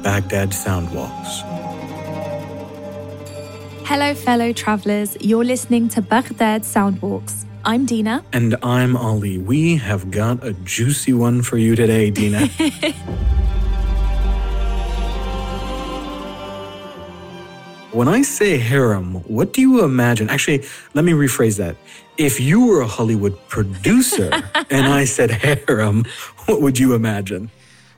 Baghdad Soundwalks. Hello, fellow travellers. You're listening to Baghdad Soundwalks. I'm Dina. And I'm Ali. We have got a juicy one for you today, Dina. When I say harem, what do you imagine? Actually, let me rephrase that. If you were a Hollywood producer and I said harem, what would you imagine?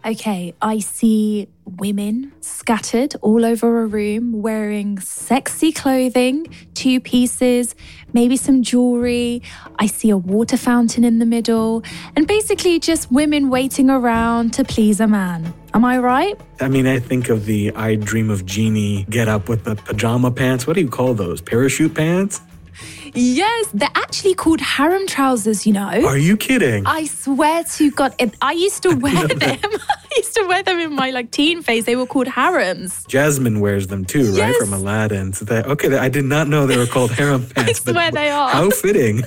Okay, I see women scattered all over a room wearing sexy clothing, two pieces, maybe some jewelry. I see a water fountain in the middle, and basically just women waiting around to please a man. Am I right? I mean, I think of the I Dream of Jeannie get up with the pajama pants. What do you call those? Parachute pants? Yes, they're actually called harem trousers, you know. Are you kidding? I swear to God, I used to wear them. I used to wear them in my teen phase. They were called harems. Jasmine wears them too, yes. Right? From Aladdin. So okay, I did not know they were called harem pants. I swear they are. How fitting.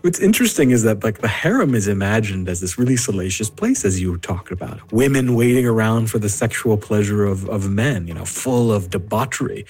What's interesting is that the harem is imagined as this really salacious place, as you were talking about. Women waiting around for the sexual pleasure of men, full of debauchery.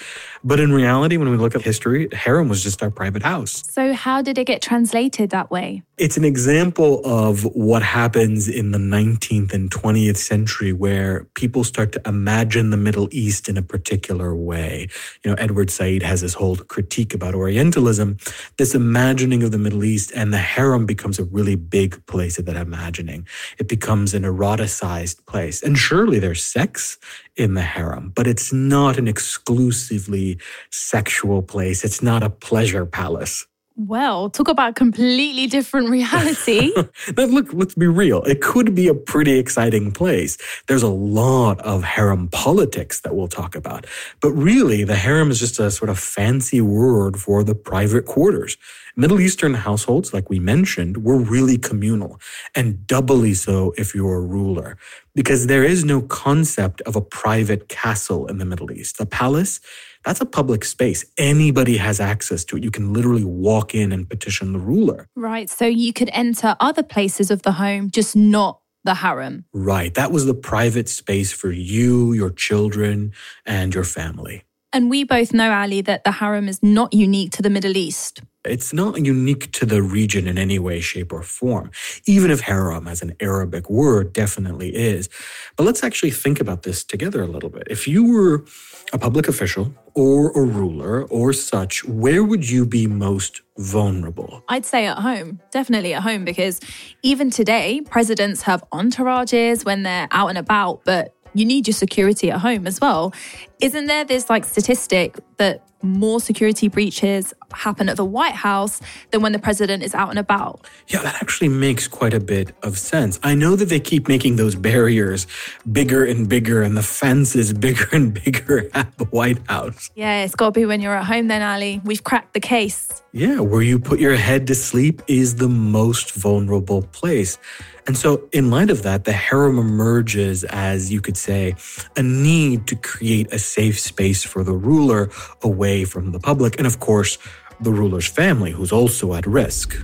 But in reality, when we look at history, harem was just our private house. So how did it get translated that way? It's an example of what happens in the 19th and 20th century where people start to imagine the Middle East in a particular way. Edward Said has this whole critique about Orientalism, this imagining of the Middle East. And the harem becomes a really big place of that imagining. It becomes an eroticized place. And surely there's sex in the harem, but it's not an exclusively sexual place. It's not a pleasure palace. Well, talk about a completely different reality. Now, look, let's be real. It could be a pretty exciting place. There's a lot of harem politics that we'll talk about. But really, the harem is just a sort of fancy word for the private quarters. Middle Eastern households, like we mentioned, were really communal, and doubly so if you're a ruler, because there is no concept of a private castle in the Middle East. The palace, that's a public space. Anybody has access to it. You can literally walk in and petition the ruler. Right, so you could enter other places of the home, just not the harem. Right, that was the private space for you, your children, and your family. And we both know, Ali, that the harem is not unique to the Middle East. It's not unique to the region in any way, shape, or form, even if harem as an Arabic word definitely is. But let's actually think about this together a little bit. If you were a public official or a ruler or such, where would you be most vulnerable? I'd say at home, definitely at home, because even today, presidents have entourages when they're out and about, but you need your security at home as well. Isn't there this statistic that more security breaches happen at the White House than when the president is out and about? Yeah, that actually makes quite a bit of sense. I know that they keep making those barriers bigger and bigger and the fences bigger and bigger at the White House. Yeah, it's got to be when you're at home then, Ali. We've cracked the case. Yeah, where you put your head to sleep is the most vulnerable place. And so in light of that, the harem emerges as, you could say, a need to create a safe space for the ruler away from the public and, of course, the ruler's family, who's also at risk.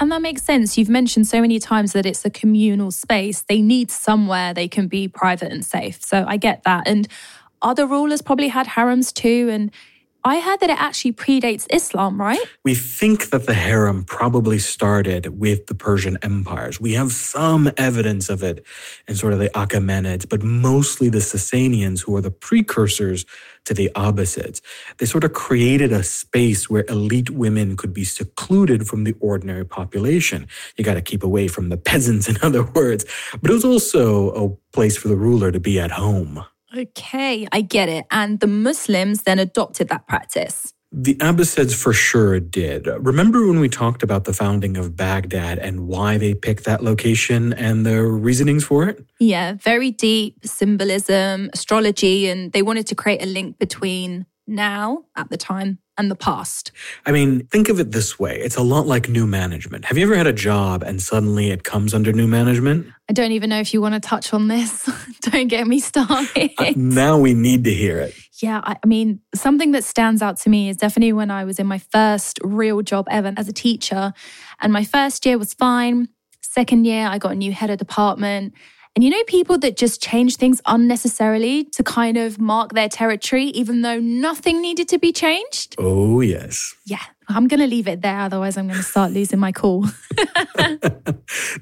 And that makes sense. You've mentioned so many times that it's a communal space. They need somewhere they can be private and safe. So I get that. And other rulers probably had harems too, and I heard that it actually predates Islam, right? We think that the harem probably started with the Persian empires. We have some evidence of it in sort of the Achaemenids, but mostly the Sasanians, who are the precursors to the Abbasids. They sort of created a space where elite women could be secluded from the ordinary population. You got to keep away from the peasants, in other words. But it was also a place for the ruler to be at home. Okay, I get it. And the Muslims then adopted that practice. The Abbasids for sure did. Remember when we talked about the founding of Baghdad and why they picked that location and the reasonings for it? Yeah, very deep symbolism, astrology, and they wanted to create a link between now, at the time, and the past. I mean, think of it this way. It's a lot like new management. Have you ever had a job and suddenly it comes under new management? I don't even know if you want to touch on this. Don't get me started. Now we need to hear it. Yeah, I mean, something that stands out to me is definitely when I was in my first real job ever as a teacher. And my first year was fine. Second year, I got a new head of department. And you know, people that just change things unnecessarily to kind of mark their territory, even though nothing needed to be changed? Oh, yes. Yeah. I'm going to leave it there, otherwise I'm going to start losing my cool.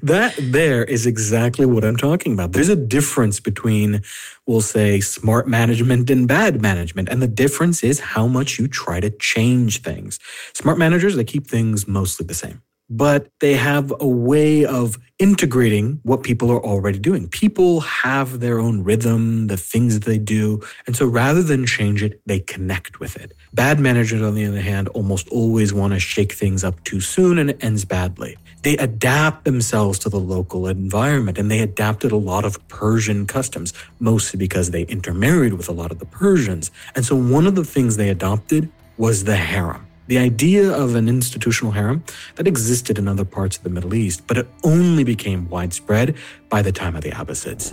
That there is exactly what I'm talking about. There's a difference between, we'll say, smart management and bad management. And the difference is how much you try to change things. Smart managers, they keep things mostly the same. But they have a way of integrating what people are already doing. People have their own rhythm, the things that they do. And so rather than change it, they connect with it. Bad managers, on the other hand, almost always want to shake things up too soon and it ends badly. They adapt themselves to the local environment, and they adapted a lot of Persian customs, mostly because they intermarried with a lot of the Persians. And so one of the things they adopted was the harem. The idea of an institutional harem that existed in other parts of the Middle East, but it only became widespread by the time of the Abbasids.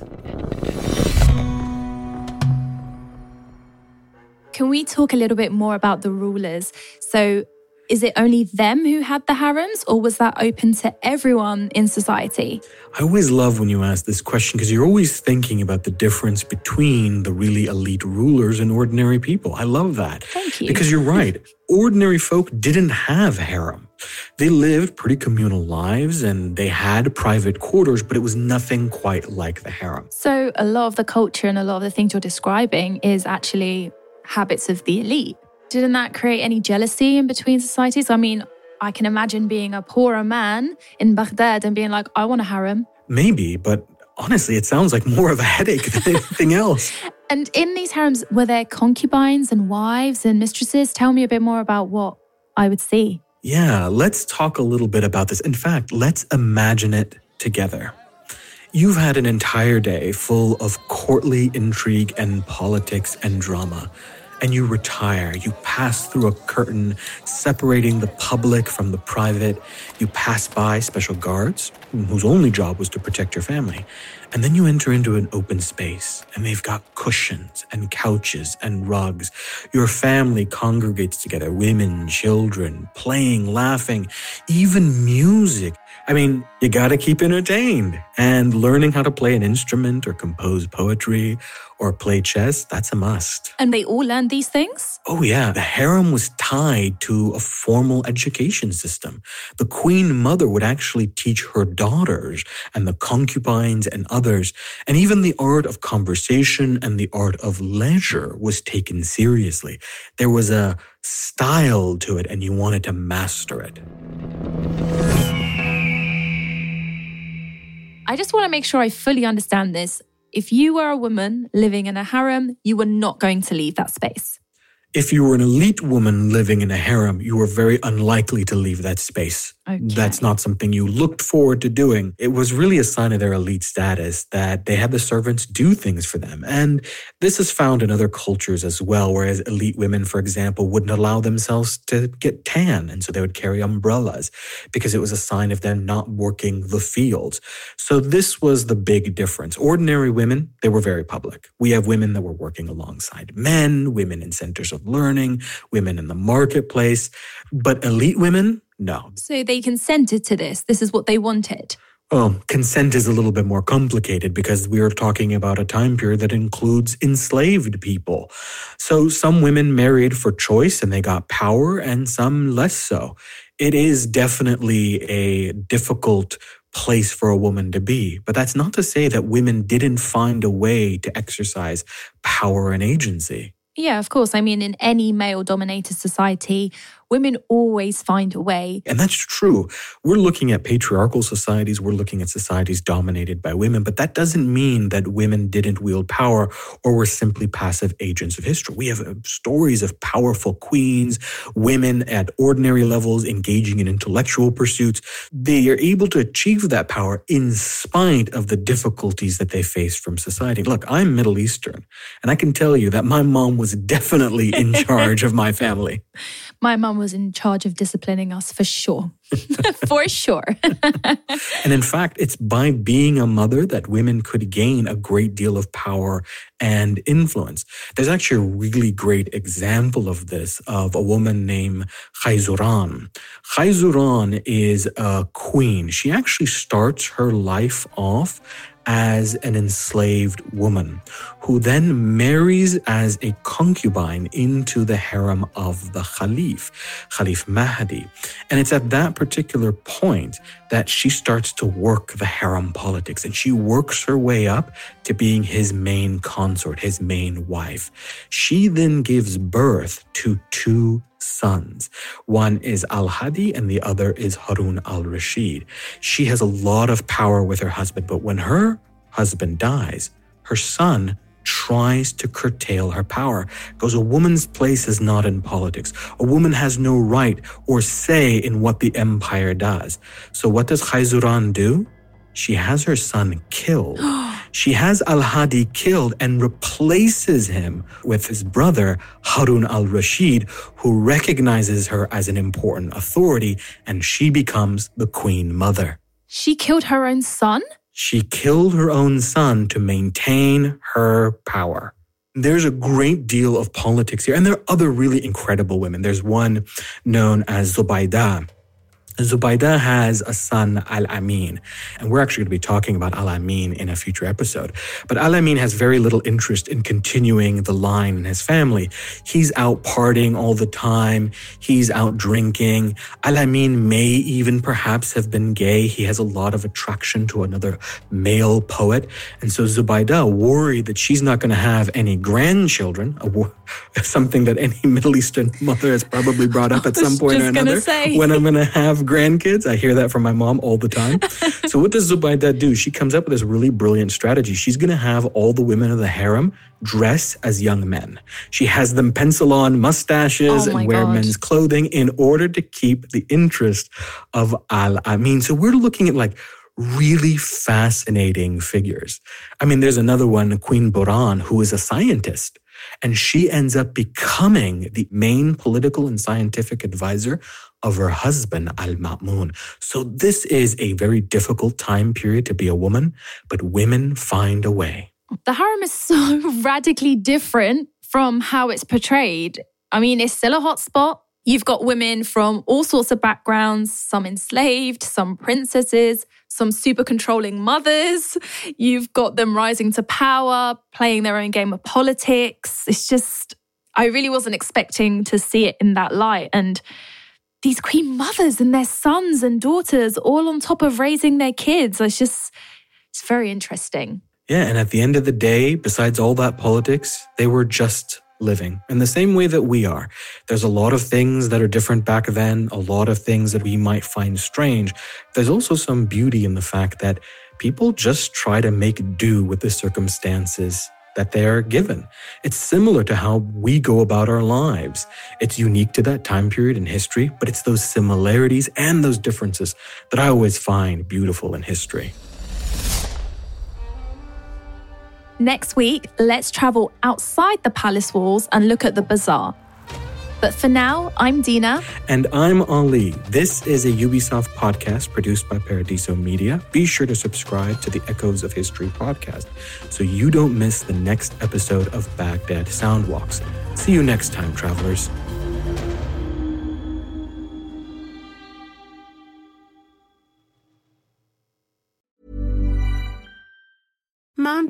Can we talk a little bit more about the rulers? So is it only them who had the harems, or was that open to everyone in society? I always love when you ask this question because you're always thinking about the difference between the really elite rulers and ordinary people. I love that. Thank you. Because you're right. Ordinary folk didn't have harem. They lived pretty communal lives and they had private quarters, but it was nothing quite like the harem. So a lot of the culture and a lot of the things you're describing is actually habits of the elite. Didn't that create any jealousy in between societies? I mean, I can imagine being a poorer man in Baghdad and being like, I want a harem. Maybe, but honestly, it sounds like more of a headache than anything else. And in these harems, were there concubines and wives and mistresses? Tell me a bit more about what I would see. Yeah, let's talk a little bit about this. In fact, let's imagine it together. You've had an entire day full of courtly intrigue and politics and drama. And you retire. You pass through a curtain separating the public from the private. You pass by special guards, whose only job was to protect your family. And then you enter into an open space, and they've got cushions and couches and rugs. Your family congregates together, women, children, playing, laughing, even music. I mean, you gotta keep entertained. And learning how to play an instrument or compose poetry or play chess, that's a must. And they all learned these things? Oh yeah, the harem was tied to a formal education system. The queen mother would actually teach her daughters and the concubines and others, and even the art of conversation and the art of leisure was taken seriously. There was a style to it, and you wanted to master it. I just want to make sure I fully understand this. If you were a woman living in a harem, you were not going to leave that space. If you were an elite woman living in a harem, you were very unlikely to leave that space. Okay. That's not something you looked forward to doing. It was really a sign of their elite status that they had the servants do things for them. And this is found in other cultures as well, whereas elite women, for example, wouldn't allow themselves to get tan. And so they would carry umbrellas because it was a sign of them not working the fields. So this was the big difference. Ordinary women, they were very public. We have women that were working alongside men, women in centers of learning, women in the marketplace, but elite women, no. So they consented to this. This is what they wanted. Oh, consent is a little bit more complicated because we are talking about a time period that includes enslaved people. So some women married for choice and they got power and some less so. It is definitely a difficult place for a woman to be. But that's not to say that women didn't find a way to exercise power and agency. Yeah, of course. I mean, in any male-dominated society, women always find a way. And that's true. We're looking at patriarchal societies. We're looking at societies dominated by women. But that doesn't mean that women didn't wield power or were simply passive agents of history. We have stories of powerful queens, women at ordinary levels engaging in intellectual pursuits. They are able to achieve that power in spite of the difficulties that they face from society. Look, I'm Middle Eastern, and I can tell you that my mom was definitely in charge of my family. My mom was in charge of disciplining us for sure. For sure. And in fact, it's by being a mother that women could gain a great deal of power and influence. There's actually a really great example of this, of a woman named Khayzuran. Khayzuran is a queen. She actually starts her life off as an enslaved woman, who then marries as a concubine into the harem of the Khalif, Khalif Mahdi. And it's at that particular point that she starts to work the harem politics, and she works her way up to being his main consort, his main wife. She then gives birth to two sons. One is al-Hadi and the other is Harun al-Rashid. She has a lot of power with her husband, but when her husband dies, her son tries to curtail her power, because a woman's place is not in politics. A woman has no right or say in what the empire does. So what does Khayzuran do? She has her son killed. She has al-Hadi killed and replaces him with his brother, Harun al-Rashid, who recognizes her as an important authority, and she becomes the queen mother. She killed her own son? She killed her own son to maintain her power. There's a great deal of politics here, and there are other really incredible women. There's one known as Zubaydah. Zubaydah has a son, Al-Amin, and we're actually going to be talking about Al-Amin in a future episode. But Al-Amin has very little interest in continuing the line in his family. He's out partying all the time. He's out drinking. Al-Amin may even perhaps have been gay. He has a lot of attraction to another male poet. And so Zubaydah, worried that she's not going to have any grandchildren, something that any Middle Eastern mother has probably brought up at some point or another, when I'm going to have grandkids. I hear that from my mom all the time. So what does Zubaydah do? She comes up with this really brilliant strategy. She's going to have all the women of the harem dress as young men. She has them pencil on mustaches and wear men's clothing in order to keep the interest of Al-Amin. So we're looking at really fascinating figures. I mean, there's another one, Queen Buran, who is a scientist. And she ends up becoming the main political and scientific advisor of her husband, al-Ma'mun. So this is a very difficult time period to be a woman, but women find a way. The harem is so radically different from how it's portrayed. I mean, it's still a hotspot. You've got women from all sorts of backgrounds, some enslaved, some princesses, some super controlling mothers. You've got them rising to power, playing their own game of politics. It's just, I really wasn't expecting to see it in that light. And these queen mothers and their sons and daughters all on top of raising their kids. It's very interesting. Yeah, and at the end of the day, besides all that politics, they were just living in the same way that we are. There's a lot of things that are different back then, a lot of things that we might find strange. There's also some beauty in the fact that people just try to make do with the circumstances that they are given. It's similar to how we go about our lives. It's unique to that time period in history, but it's those similarities and those differences that I always find beautiful in history. Next week, let's travel outside the palace walls and look at the bazaar. But for now, I'm Dina. And I'm Ali. This is a Ubisoft podcast produced by Paradiso Media. Be sure to subscribe to the Echoes of History podcast so you don't miss the next episode of Baghdad Soundwalks. See you next time, travelers. Mom